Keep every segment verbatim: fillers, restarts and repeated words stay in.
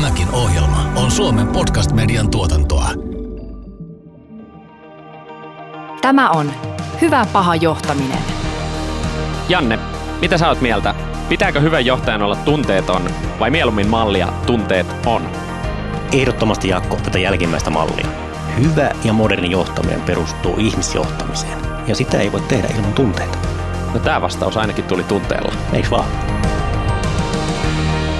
Tämäkin ohjelma on Suomen podcast-median tuotantoa. Tämä on Hyvä paha johtaminen. Janne, mitä sä oot mieltä? Pitääkö hyvän johtajan olla tunteeton vai mieluummin mallia tunteet on? Ehdottomasti, Jaakko, tätä jälkimmäistä mallia. Hyvä ja moderni johtaminen perustuu ihmisjohtamiseen ja sitä ei voi tehdä ilman tunteita. No tää vastaus ainakin tuli tunteella. Eiks vaan?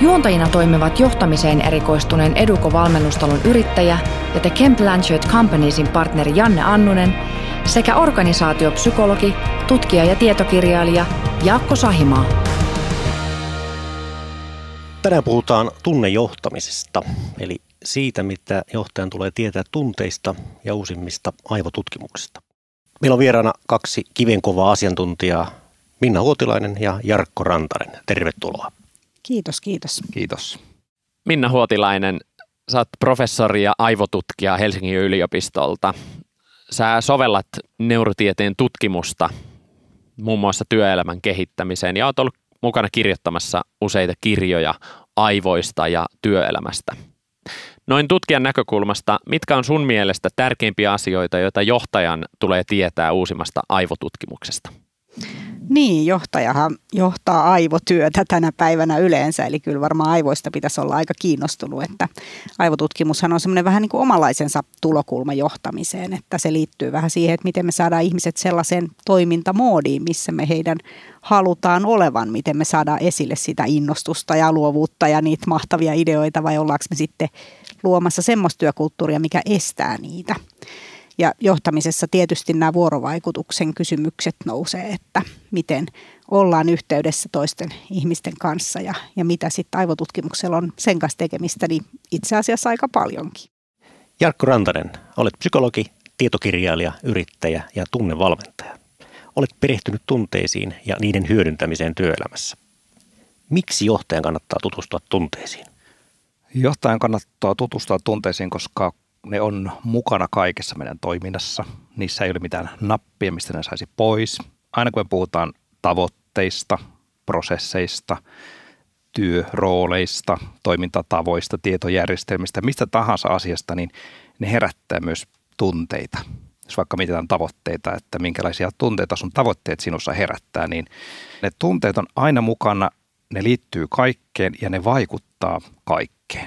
Juontajina toimivat johtamiseen erikoistuneen Eduko-valmennustalon yrittäjä ja The Kemp Lanchard Companiesin partneri Janne Annunen sekä organisaatiopsykologi, tutkija ja tietokirjailija Jaakko Sahimaa. Tänään puhutaan tunnejohtamisesta, eli siitä, mitä johtajan tulee tietää tunteista ja uusimmista aivotutkimuksista. Meillä on vieraana kaksi kivenkovaa asiantuntijaa, Minna Huotilainen ja Jarkko Rantanen. Tervetuloa. Kiitos, kiitos. Kiitos. Minna Huotilainen, sä oot professori ja aivotutkija Helsingin yliopistolta. Sä sovellat neurotieteen tutkimusta muun muassa työelämän kehittämiseen ja oot ollut mukana kirjoittamassa useita kirjoja aivoista ja työelämästä. Noin tutkijan näkökulmasta, mitkä on sun mielestä tärkeimpiä asioita, joita johtajan tulee tietää uusimmasta aivotutkimuksesta? Niin, johtajahan johtaa aivotyötä tänä päivänä yleensä, eli kyllä varmaan aivoista pitäisi olla aika kiinnostunut, että aivotutkimushan on semmoinen vähän niin kuin omalaisensa tulokulma johtamiseen, että se liittyy vähän siihen, että miten me saadaan ihmiset sellaiseen toimintamoodiin, missä me heidän halutaan olevan, miten me saadaan esille sitä innostusta ja luovuutta ja niitä mahtavia ideoita, vai ollaanko me sitten luomassa semmoista työkulttuuria, mikä estää niitä. Ja johtamisessa tietysti nämä vuorovaikutuksen kysymykset nousee, että miten ollaan yhteydessä toisten ihmisten kanssa ja, ja mitä sitten aivotutkimuksella on sen kanssa tekemistä, niin itse asiassa aika paljonkin. Jarkko Rantanen, olet psykologi, tietokirjailija, yrittäjä ja tunnevalmentaja. Olet perehtynyt tunteisiin ja niiden hyödyntämiseen työelämässä. Miksi johtajan kannattaa tutustua tunteisiin? Johtajan kannattaa tutustua tunteisiin, koska ne on mukana kaikessa meidän toiminnassa. Niissä ei ole mitään nappia, mistä ne saisi pois. Aina kun me puhutaan tavoitteista, prosesseista, työrooleista, toimintatavoista, tietojärjestelmistä, mistä tahansa asiasta, niin ne herättää myös tunteita. Jos vaikka mietitään tavoitteita, että minkälaisia tunteita sun tavoitteet sinussa herättää, niin ne tunteet on aina mukana, ne liittyy kaikkeen ja ne vaikuttaa kaikkeen.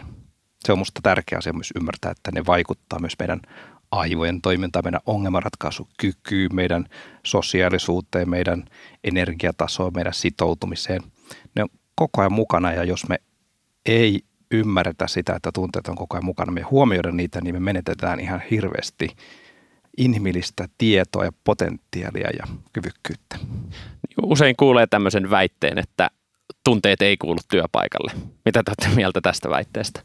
Se on minusta tärkeä asia myös ymmärtää, että ne vaikuttaa myös meidän aivojen toimintaan, meidän ongelmanratkaisukykyyn, meidän sosiaalisuuteen, meidän energiatasoon, meidän sitoutumiseen. Ne on koko ajan mukana ja jos me ei ymmärretä sitä, että tunteet on koko ajan mukana, me huomioida niitä, niin me menetetään ihan hirveästi inhimillistä tietoa ja potentiaalia ja kyvykkyyttä. Usein kuulee tämmöisen väitteen, että tunteet ei kuulu työpaikalle. Mitä te olette mieltä tästä väitteestä?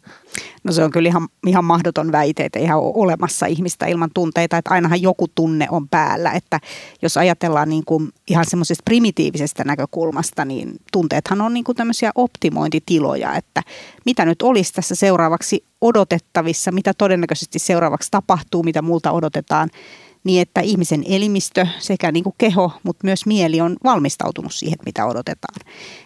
No se on kyllä ihan, ihan mahdoton väite, että eihän ole olemassa ihmistä ilman tunteita, että ainahan joku tunne on päällä. Että jos ajatellaan niin kuin ihan semmoisesta primitiivisestä näkökulmasta, niin tunteethan on niin kuin tämmöisiä optimointitiloja, että mitä nyt olisi tässä seuraavaksi odotettavissa, mitä todennäköisesti seuraavaksi tapahtuu, mitä multa odotetaan, niin että ihmisen elimistö sekä niin kuin keho, mutta myös mieli on valmistautunut siihen, mitä odotetaan.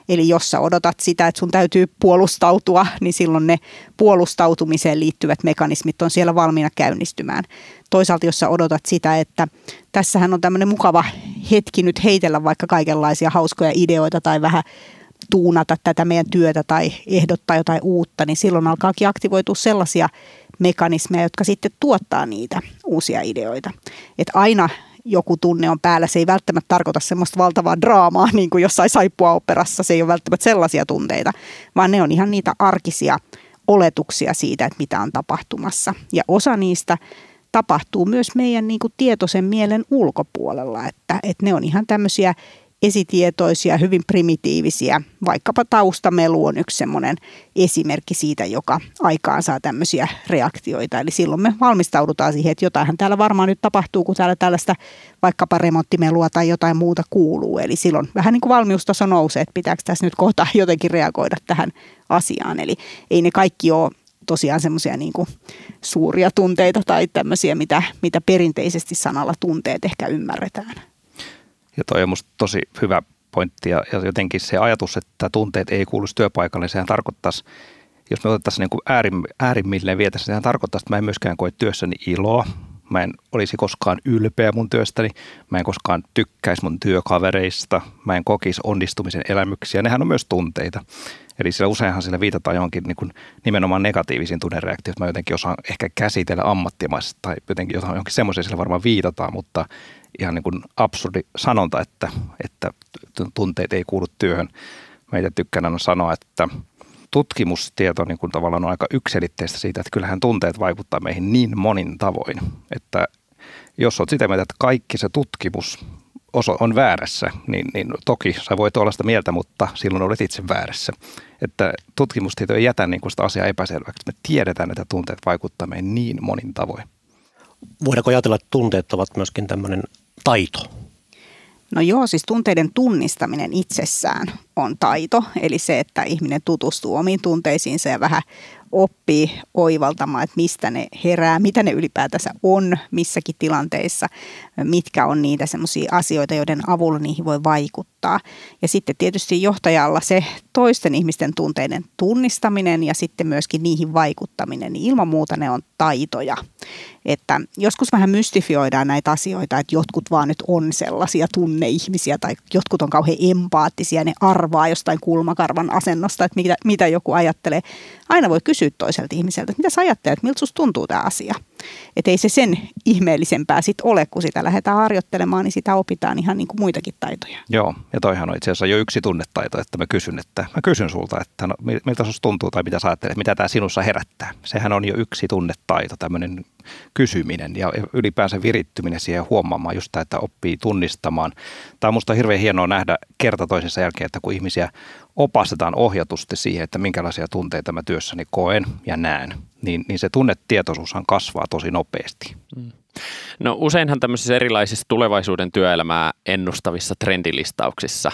Eli jos sä odotat sitä, että sun täytyy puolustautua, niin silloin ne puolustautumiseen liittyvät mekanismit on siellä valmiina käynnistymään. Toisaalta jos sä odotat sitä, että tässähän on tämmöinen mukava hetki nyt heitellä vaikka kaikenlaisia hauskoja ideoita tai vähän tuunata tätä meidän työtä tai ehdottaa jotain uutta, niin silloin alkaakin aktivoitua sellaisia mekanismeja, jotka sitten tuottaa niitä uusia ideoita. Että aina joku tunne on päällä, se ei välttämättä tarkoita semmoista valtavaa draamaa, niin kuin jossain saippuaoperassa, se ei ole välttämättä sellaisia tunteita, vaan ne on ihan niitä arkisia oletuksia siitä, että mitä on tapahtumassa. Ja osa niistä tapahtuu myös meidän niin kuin tietoisen mielen ulkopuolella, että, että ne on ihan tämmöisiä esitietoisia, hyvin primitiivisiä. Vaikkapa taustamelu on yksi semmoinen esimerkki siitä, joka aikaansaa tämmöisiä reaktioita. Eli silloin me valmistaudutaan siihen, että jotainhan täällä varmaan nyt tapahtuu, kun täällä tällaista vaikkapa remonttimelua tai jotain muuta kuuluu. Eli silloin vähän niin kuin valmiustaso nousee, että pitääkö tässä nyt kohta jotenkin reagoida tähän asiaan. Eli ei ne kaikki ole tosiaan semmoisia niin kuin suuria tunteita tai tämmöisiä, mitä, mitä perinteisesti sanalla tunteet ehkä ymmärretään. Ja toi on musta tosi hyvä pointti ja jotenkin se ajatus, että tunteet ei kuuluisi työpaikalle, sehän tarkoittaisi, jos me otettaisiin niin äärimmilleen vietäisiin, sehän tarkoittaisi, että mä en myöskään koe työssäni iloa, mä en olisi koskaan ylpeä mun työstäni, mä en koskaan tykkäisi mun työkavereista, mä en kokisi onnistumisen elämyksiä, nehän on myös tunteita. Eli sillä useinhan sillä viitataan johonkin niin kuin nimenomaan negatiivisiin tunnereaktioihin, että mä jotenkin osaan ehkä käsitellä ammattimaisesti tai jotenkin johonkin semmoiseen sillä varmaan viitataan, mutta ihan niin kuin absurdi sanonta, että, että tunteet ei kuulu työhön. Meitä tykkään sanoa, että tutkimustieto niin kuin tavallaan on aika yksiselitteistä siitä, että kyllähän tunteet vaikuttaa meihin niin monin tavoin, että jos olet sitä mieltä, että kaikki se tutkimus on väärässä, niin, niin toki sä voit olla sitä mieltä, mutta silloin olet itse väärässä. Että tutkimustieto ei jätä niin kuin sitä asiaa epäselväksi. Me tiedetään, että tunteet vaikuttavat meihin niin monin tavoin. Voidaanko ajatella, että tunteet ovat myöskin tämmöinen taito? No joo, siis tunteiden tunnistaminen itsessään on taito. Eli se, että ihminen tutustuu omiin tunteisiinsa ja vähän oppii oivaltamaan, että mistä ne herää, mitä ne ylipäätänsä on missäkin tilanteissa, mitkä on niitä semmoisia asioita, joiden avulla niihin voi vaikuttaa. Ja sitten tietysti johtajalla se toisten ihmisten tunteiden tunnistaminen ja sitten myöskin niihin vaikuttaminen, niin ilman muuta ne on taitoja. Että joskus vähän mystifioidaan näitä asioita, että jotkut vaan nyt on sellaisia tunneihmisiä tai jotkut on kauhean empaattisia, ne arvaa jostain kulmakarvan asennosta, että mitä, mitä joku ajattelee. Aina voi kysyä toiselta ihmiseltä, että mitä sä ajattelet, miltä susta tuntuu tämä asia. Että ei se sen ihmeellisempää sit ole, kun sitä lähdetään harjoittelemaan, niin sitä opitaan ihan niin kuin muitakin taitoja. Joo, ja toihan on itse asiassa jo yksi tunnetaito, että mä kysyn, että mä kysyn sulta, että no, miltä susta tuntuu tai mitä sä ajattelet, mitä tämä sinussa herättää. Sehän on jo yksi tunnetaito, tämmöinen kysyminen ja ylipäänsä virittyminen siihen huomaamaan just tämä, että oppii tunnistamaan. Tämä on musta hirveän hienoa nähdä kerta toisensa jälkeen, että kun ihmisiä opastetaan ohjatusti siihen, että minkälaisia tunteita mä työssäni koen ja näen, niin, niin se tunnetietoisuushan kasvaa tosi nopeasti. Mm. No useinhan tämmöisissä erilaisissa tulevaisuuden työelämää ennustavissa trendilistauksissa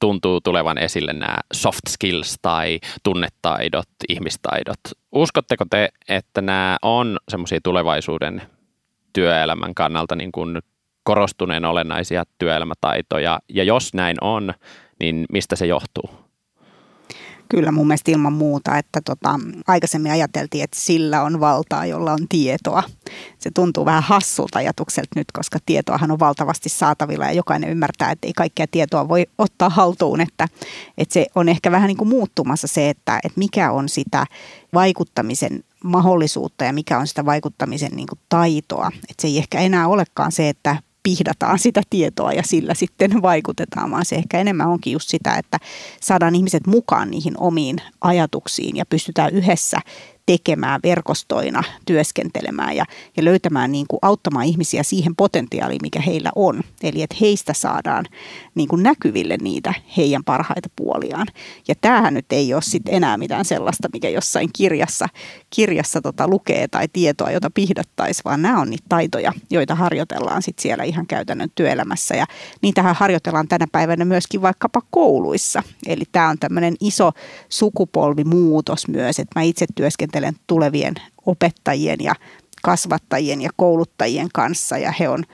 tuntuu tulevan esille nämä soft skills tai tunnetaidot, ihmistaidot. Uskotteko te, että nämä on semmoisia tulevaisuuden työelämän kannalta niin kuin korostuneen olennaisia työelämätaitoja ja jos näin on, niin mistä se johtuu? Kyllä mun mielestä ilman muuta, että tota, aikaisemmin ajateltiin, että sillä on valtaa, jolla on tietoa. Se tuntuu vähän hassulta ajatukselta nyt, koska tietoahan on valtavasti saatavilla ja jokainen ymmärtää, että ei kaikkea tietoa voi ottaa haltuun. Että, että se on ehkä vähän niin kuin muuttumassa se, että, että mikä on sitä vaikuttamisen mahdollisuutta ja mikä on sitä vaikuttamisen niin kuin taitoa. Että se ei ehkä enää olekaan se, että pihdataan sitä tietoa ja sillä sitten vaikutetaan, vaan se ehkä enemmän onkin just sitä, että saadaan ihmiset mukaan niihin omiin ajatuksiin ja pystytään yhdessä tekemään verkostoina, työskentelemään ja, ja löytämään, niin kuin auttamaan ihmisiä siihen potentiaaliin, mikä heillä on. Eli että heistä saadaan niin kuin näkyville niitä heidän parhaita puoliaan. Ja tämähän nyt ei ole sitten enää mitään sellaista, mikä jossain kirjassa, kirjassa tota lukee tai tietoa, jota pihdattaisiin, vaan nämä on niitä taitoja, joita harjoitellaan sitten siellä ihan käytännön työelämässä. Ja niitähän harjoitellaan tänä päivänä myöskin vaikkapa kouluissa. Eli tämä on tämmöinen iso sukupolvimuutos myös, että mä itse työskentelen tulevien opettajien ja kasvattajien ja kouluttajien kanssa ja he on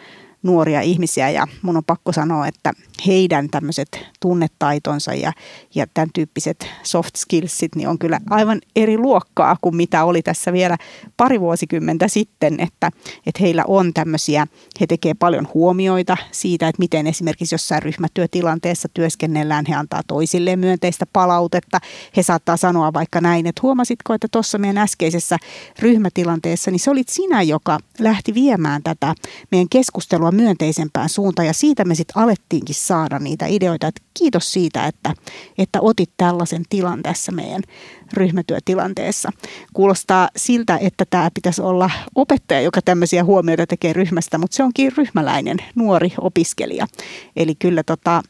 nuoria ihmisiä ja mun on pakko sanoa, että heidän tämmöiset tunnetaitonsa ja, ja tämän tyyppiset soft skillsit niin on kyllä aivan eri luokkaa kuin mitä oli tässä vielä pari vuosikymmentä sitten, että, että heillä on tämmöisiä, he tekee paljon huomioita siitä, että miten esimerkiksi jossain ryhmätyötilanteessa työskennellään, he antaa toisilleen myönteistä palautetta, he saattaa sanoa vaikka näin, että huomasitko, että tuossa meidän äskeisessä ryhmätilanteessa, niin se olit sinä, joka lähti viemään tätä meidän keskustelua myönteisempään suuntaan ja siitä me sitten alettiinkin saada niitä ideoita, että kiitos siitä, että, että otit tällaisen tilan tässä meidän ryhmätyötilanteessa. Kuulostaa siltä, että tämä pitäisi olla opettaja, joka tämmöisiä huomioita tekee ryhmästä, mutta se onkin ryhmäläinen nuori opiskelija. Eli kyllä tota,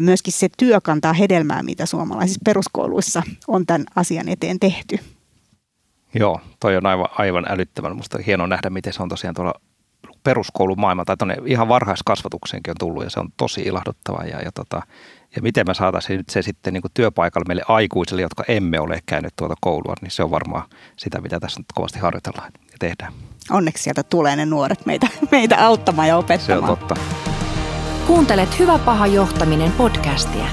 myöskin se työ kantaa hedelmää, mitä suomalaisissa peruskouluissa on tämän asian eteen tehty. Joo, toi on aivan, aivan älyttömän. Musta on hienoa nähdä, miten se on tosiaan tuolla peruskoulun maailma, tai tuonne ihan varhaiskasvatukseenkin on tullut, ja se on tosi ilahduttavaa. Ja, ja, tota, ja miten me saataisiin nyt se sitten niin kuin työpaikalle meille aikuisille, jotka emme ole käynyt tuota koulua, niin se on varmaan sitä, mitä tässä nyt kovasti harjoitellaan ja tehdään. Onneksi sieltä tulee ne nuoret meitä, meitä auttamaan ja opettamaan. Se on totta. Kuuntelet Hyvä paha johtaminen podcastia.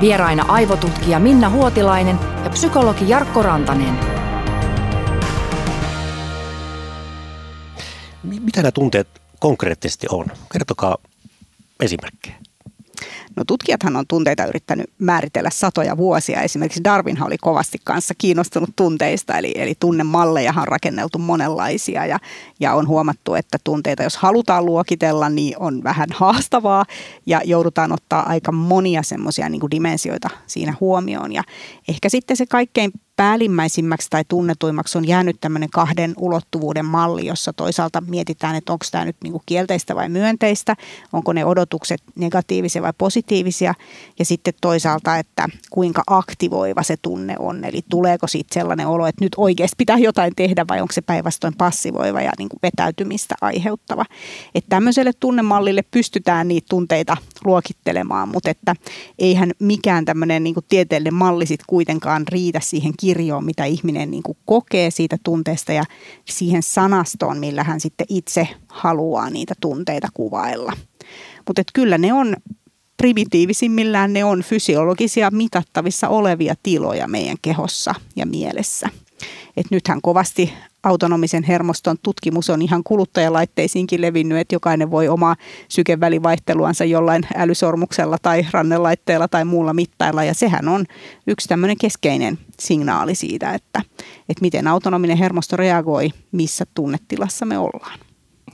Vieraina aivotutkija Minna Huotilainen ja psykologi Jarkko Rantanen. Mitä nämä tunteet konkreettisesti on? Kertokaa esimerkkejä. No tutkijathan on tunteita yrittänyt määritellä satoja vuosia. Esimerkiksi Darwinhan oli kovasti kanssa kiinnostunut tunteista, eli, eli tunnemallejahan on rakenneltu monenlaisia ja, ja on huomattu, että tunteita jos halutaan luokitella, niin on vähän haastavaa ja joudutaan ottaa aika monia semmoisia niin kuin dimensioita siinä huomioon. Ja ehkä sitten se kaikkein päällimmäisimmäksi tai tunnetuimmaksi on jäänyt tämmöinen kahden ulottuvuuden malli, jossa toisaalta mietitään, että onko tämä nyt niinku kielteistä vai myönteistä, onko ne odotukset negatiivisia vai positiivisia, ja sitten toisaalta, että kuinka aktivoiva se tunne on, eli tuleeko siitä sellainen olo, että nyt oikeasti pitää jotain tehdä vai onko se päinvastoin passivoiva ja niinku vetäytymistä aiheuttava. Että tämmöiselle tunnemallille pystytään niitä tunteita luokittelemaan, mutta että eihän mikään tämmöinen niinku tieteellinen malli sit kuitenkaan riitä siihen kirjoon, mitä ihminen niin kuin kokee siitä tunteesta ja siihen sanastoon, millä hän sitten itse haluaa niitä tunteita kuvailla. Mutta kyllä ne on primitiivisimmillään, ne on fysiologisia mitattavissa olevia tiloja meidän kehossa ja mielessä. Et nythän kovasti autonomisen hermoston tutkimus on ihan kuluttajalaitteisiinkin levinnyt, että jokainen voi omaa sykevälivaihteluansa jollain älysormuksella tai rannelaitteella tai muulla mittailla. Ja sehän on yksi tämmöinen keskeinen signaali siitä, että, että miten autonominen hermosto reagoi, missä tunnetilassa me ollaan.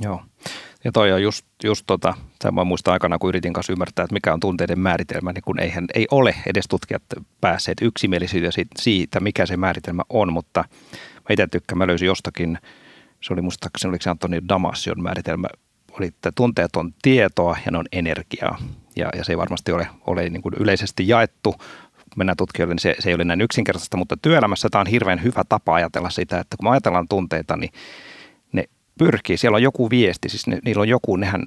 Joo. Ja toi on just, just tota, mä muistan aikana, kun yritin kanssa ymmärtää, että mikä on tunteiden määritelmä, niin kun eihän ei ole edes tutkijat päässeet yksimielisyyteen siitä, mikä se määritelmä on, mutta mä itse tykkään, mä löysin jostakin, se oli muistaakseni, oliko se Antonio Damasion määritelmä, oli, että tunteet on tietoa ja ne on energiaa, ja, ja se ei varmasti ole, ole niin kuin yleisesti jaettu, mennään tutkijoille, niin se, se ei ole näin yksinkertaista, mutta työelämässä tämä on hirveän hyvä tapa ajatella sitä, että kun me ajatellaan tunteita, niin pyrkii. Siellä on joku viesti, siis ne, niillä on joku, nehän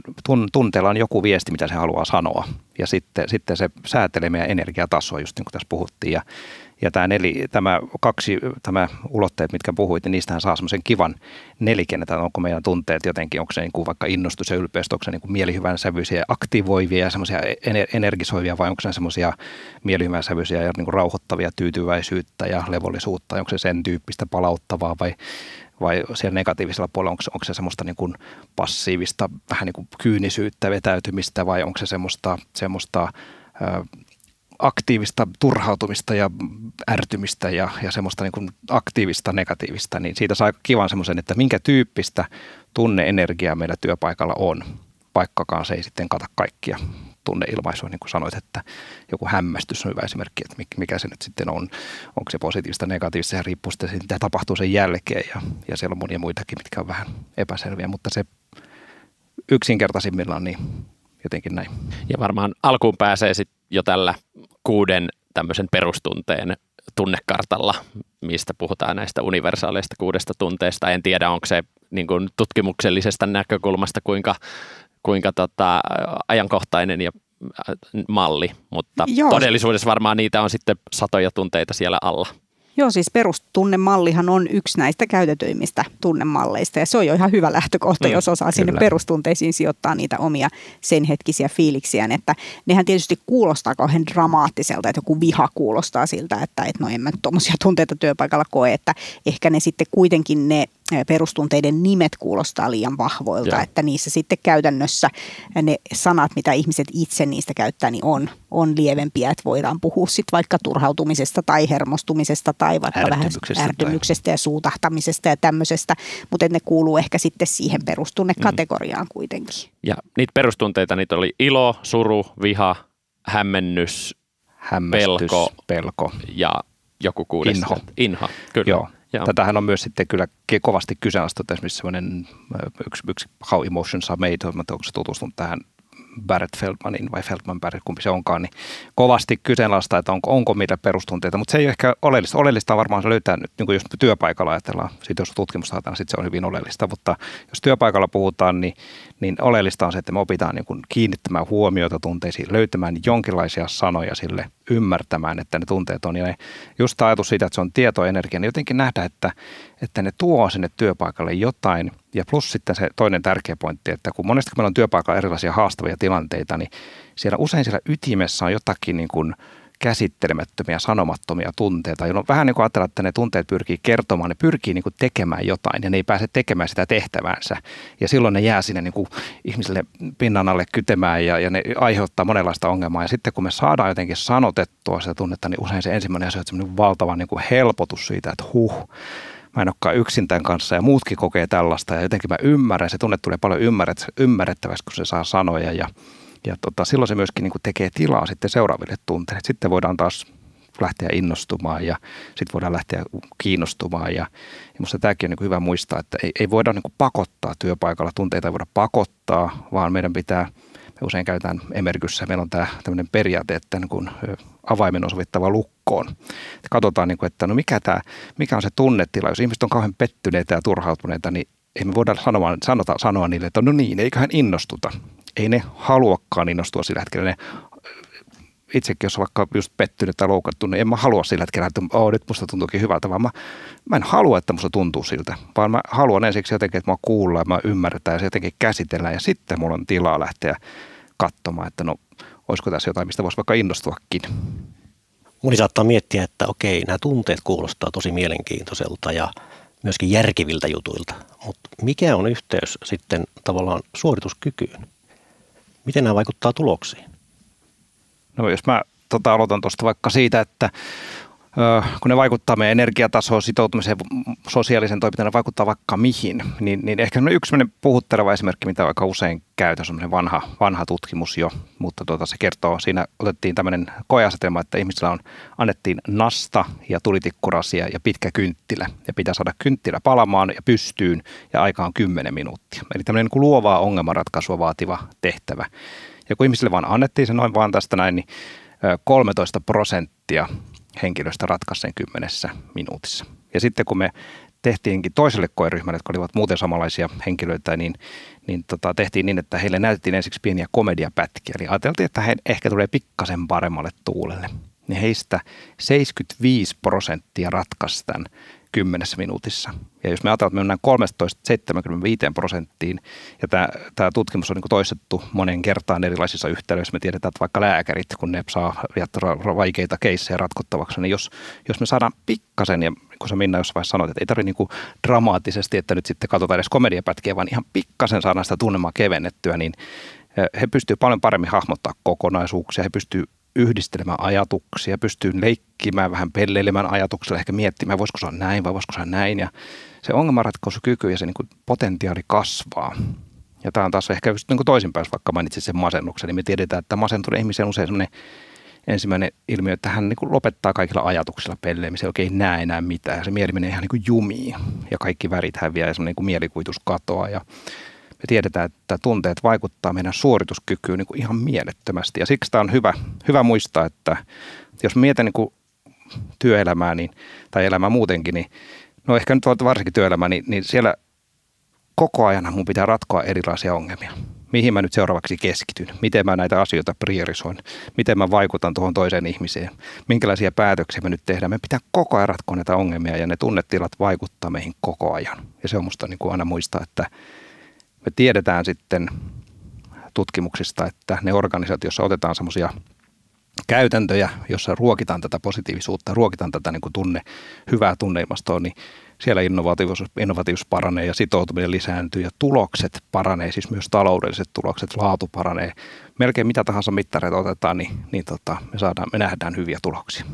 tunteella on joku viesti, mitä se haluaa sanoa. Ja sitten, sitten se säätelee meidän energiatasoa, just niin kuin tässä puhuttiin. Ja, ja tämä, neli, tämä kaksi tämä ulotteet, mitkä puhuit, niin niistähän saa semmoisen kivan nelikennä, että onko meidän tunteet jotenkin, onko se niin kuin vaikka innostus ja ylpeys, onko se niin kuin mielihyvän sävyisiä, aktivoivia ja semmoisia energisoivia, vai onko se semmoisia mielihyvän sävyisiä ja niin kuin rauhoittavia, tyytyväisyyttä ja levollisuutta, onko se sen tyyppistä palauttavaa vai... Vai siellä negatiivisella puolella, onko, onko se semmoista niin kuin passiivista, vähän niin kuin kyynisyyttä, vetäytymistä vai onko se semmoista, semmoista ää, aktiivista turhautumista ja ärtymistä ja, ja semmoista niin kuin aktiivista negatiivista. Niin siitä saa kivan semmoisen, että minkä tyyppistä tunne-energiaa meillä työpaikalla on, vaikkakaan se ei sitten kata kaikkia tunneilmaisuja, niin kuin sanoit, että joku hämmästys on hyvä esimerkki, että mikä se nyt sitten on, onko se positiivista, negatiivista, se riippuu sitten siitä, mitä tapahtuu sen jälkeen ja, ja siellä on monia muitakin, mitkä on vähän epäselviä, mutta se yksinkertaisimmillaan niin jotenkin näin. Ja varmaan alkuun pääsee sitten jo tällä kuuden tämmöisen perustunteen tunnekartalla, mistä puhutaan näistä universaaleista kuudesta tunteesta. En tiedä, onko se niin kuin tutkimuksellisesta näkökulmasta kuinka kuinka tota, ajankohtainen ja malli, mutta Joo. todellisuudessa varmaan niitä on sitten satoja tunteita siellä alla. Joo, siis perustunnemallihan on yksi näistä käytetyimmistä tunnemalleista ja se on jo ihan hyvä lähtökohta, mm, jos osaa kyllä. sinne perustunteisiin sijoittaa niitä omia sen hetkisiä fiiliksiään. Että nehän tietysti kuulostaa kauhean dramaattiselta, että joku viha kuulostaa siltä, että et no en mä tuommoisia tunteita työpaikalla koe, että ehkä ne sitten kuitenkin ne perustunteiden nimet kuulostaa liian vahvoilta, ja. Että niissä sitten käytännössä ne sanat, mitä ihmiset itse niistä käyttää, niin on, on lievempiä, että voidaan puhua sitten vaikka turhautumisesta tai hermostumisesta tai vaikka vähän ärtymyksestä ja suutahtamisesta ja tämmöisestä, mutta ne kuuluu ehkä sitten siihen perustunnekategoriaan mm. kuitenkin. Ja niitä perustunteita, niitä oli ilo, suru, viha, hämmennys, hämmästys, pelko, pelko ja joku kuudes. Inho. Inho, kyllä. Joo. Joo. Tätähän on myös sitten kyllä kovasti kyseenalaistettu, esimerkiksi sellainen yksi, yksi How Emotions Are Made, onko se tutustunut tähän Barrett-Feldmanin vai Feldman-Barrett, kumpi se onkaan, niin kovasti kyseenalaista, että onko, onko mitä perustunteita, mutta se ei ole ehkä oleellista. Oleellista on varmaan se löytää nyt, niin kuin jos työpaikalla ajatellaan, sitten jos tutkimusta haetaan, sitten se on hyvin oleellista, mutta jos työpaikalla puhutaan, niin, niin oleellista on se, että me opitaan niin kuin kiinnittämään huomiota tunteisiin, löytämään jonkinlaisia sanoja sille, ymmärtämään, että ne tunteet on, ja ne, just ajatus siitä, että se on tietoenergia, niin jotenkin nähdään, että, että ne tuo sinne työpaikalle jotain, ja plus sitten se toinen tärkeä pointti, että kun monesti kun meillä on työpaikalla erilaisia haastavia tilanteita, niin siellä usein siellä ytimessä on jotakin niin kuin käsittelemättömiä, sanomattomia tunteita, jolloin vähän niin kuin ajatellaan, että ne tunteet pyrkii kertomaan, ne pyrkii niin kuin tekemään jotain ja ne ei pääse tekemään sitä tehtäväänsä. Ja silloin ne jää sinne niin kuin ihmiselle pinnan alle kytemään ja, ja ne aiheuttaa monenlaista ongelmaa. Ja sitten kun me saadaan jotenkin sanotettua sitä tunnetta, niin usein se ensimmäinen asia on semmoinen valtava niin kuin helpotus siitä, että huh, mä en olekaan yksin tämän kanssa ja muutkin kokee tällaista ja jotenkin mä ymmärrän, se tunne tulee paljon ymmärrettäväksi, kun se saa sanoja ja Ja tota, silloin se myöskin niin kuin tekee tilaa sitten seuraaville tunteille. Sitten voidaan taas lähteä innostumaan ja sitten voidaan lähteä kiinnostumaan. Ja, ja musta tämäkin on niin kuin hyvä muistaa, että ei, ei voida niin kuin pakottaa työpaikalla. Tunteita ei voida pakottaa, vaan meidän pitää, me usein käytetään Emergyssä, meillä on tämä tämmöinen periaate, että niin kuin avaimen on sovittava lukkoon. Katsotaan, niin kuin, että no mikä, tämä, mikä on se tunnetila. Jos ihmiset on kauhean pettyneitä ja turhautuneita, niin ei me voida sanoa, sanota, sanoa niille, että no niin, eiköhän innostuta. Ei ne haluakaan innostua sillä hetkellä. Ne, itsekin jos vaikka just pettynyt tai loukattu, niin en mä halua sillä hetkellä, että oh, nyt musta tuntuukin hyvältä, vaan mä, mä en halua, että musta tuntuu siltä, vaan mä haluan ensiksi jotenkin, että mä kuullaan, mä ymmärretään ja se jotenkin käsitellään ja sitten mulla on tilaa lähteä katsomaan, että no olisiko tässä jotain, mistä voisi vaikka innostuakin. Moni saattaa miettiä, että okei, nämä tunteet kuulostaa tosi mielenkiintoiselta ja myöskin järkiviltä jutuilta, mutta mikä on yhteys sitten tavallaan suorituskykyyn? Miten nämä vaikuttaa tuloksiin? No jos mä tota, aloitan tuosta vaikka siitä, että ö, kun ne vaikuttaa meidän energiatasoon, sitoutumiseen, sosiaalisen toimintaan, ne vaikuttaa vaikka mihin, niin, niin ehkä yksi sellainen puhutteleva esimerkki, mitä aika usein käytän, sellainen vanha, vanha tutkimus jo, mutta tuota, se kertoo, siinä otettiin tämmöinen koeasetelma, että ihmisillä on, annettiin nasta ja tulitikkurasia ja pitkä kynttilä, ja pitää saada kynttilä palamaan ja pystyyn, ja aika on kymmenen minuuttia. Eli tämmöinen niin kuin luovaa ongelmanratkaisua vaativa tehtävä. Ja kun ihmisille vaan annettiin se noin vaan tästä näin, niin kolmetoista prosenttia henkilöstä ratkaisi sen kymmenessä minuutissa. Ja sitten kun me tehtiinkin toiselle koeryhmälle, jotka olivat muuten samanlaisia henkilöitä, niin, niin tota, tehtiin niin, että heille näytettiin ensiksi pieniä komediapätkiä. Eli ajateltiin, että he ehkä tulee pikkasen paremmalle tuulelle. Niin heistä seitsemänkymmentäviisi prosenttia ratkaisi tämän kymmenessä minuutissa. Ja jos me ajatellaan, että me mennään kolmetoista seitsemänkymmentäviisi prosenttiin, ja tämä, tämä tutkimus on niin kuin toistettu monen kertaan erilaisissa yhteydessä. Me tiedetään, että vaikka lääkärit, kun ne saa vaikeita keissejä ratkottavaksi, niin jos, jos me saadaan pikkasen, ja kun sä Minna jossain vaiheessa sanoit, että ei tarvitse niin kuin dramaattisesti, että nyt sitten katsotaan edes komediapätkiä, vaan ihan pikkasen saadaan sitä tunnemaa kevennettyä, niin he pystyvät paljon paremmin hahmottamaan kokonaisuuksia, he pystyvät yhdistelemään ajatuksia, pystyy leikkimään, vähän pelleilemään ajatuksella, ehkä miettimään, voisiko se olla näin vai voisiko se olla näin. Ja se ongelmanratkaisukyky ja se niin kuin potentiaali kasvaa. Ja tämä on taas ehkä just niin kuin toisinpäin, vaikka mainitsin sen masennuksen, niin me tiedetään, että masentuneen ihmisen on usein sellainen ensimmäinen ilmiö, että hän niin kuin lopettaa kaikilla ajatuksilla pelleilemisen, oikein ei näe enää mitään. Ja se mieli menee ihan niin kuin jumiin ja kaikki värit häviää ja semmoinen niin kuin mielikuvitus katoaa ja me tiedetään, että tunteet vaikuttaa meidän suorituskykyyn niin kuin ihan mielettömästi. Ja siksi tämä on hyvä, hyvä muistaa, että jos mietin niin kuin työelämää niin, tai elämää muutenkin, niin no ehkä nyt varsinkin työelämää, niin, niin siellä koko ajan mun pitää ratkoa erilaisia ongelmia. Mihin mä nyt seuraavaksi keskityn? Miten mä näitä asioita priorisoin? Miten mä vaikutan tuohon toiseen ihmiseen? Minkälaisia päätöksiä me nyt tehdään? Me pitää koko ajan ratkoa näitä ongelmia ja ne tunnetilat vaikuttaa meihin koko ajan. Ja se on musta niin kuin aina muistaa, että me tiedetään sitten tutkimuksista, että ne organisaatioissa otetaan semmoisia käytäntöjä, jossa ruokitaan tätä positiivisuutta, ruokitaan tätä niin kuin tunne, hyvää tunneilmastoa, niin siellä innovatiivisuus, innovatiivisuus paranee ja sitoutuminen lisääntyy ja tulokset paranee, siis myös taloudelliset tulokset, laatu paranee. Melkein mitä tahansa mittareita otetaan, niin, niin tota, me, saadaan, me nähdään hyviä tuloksia.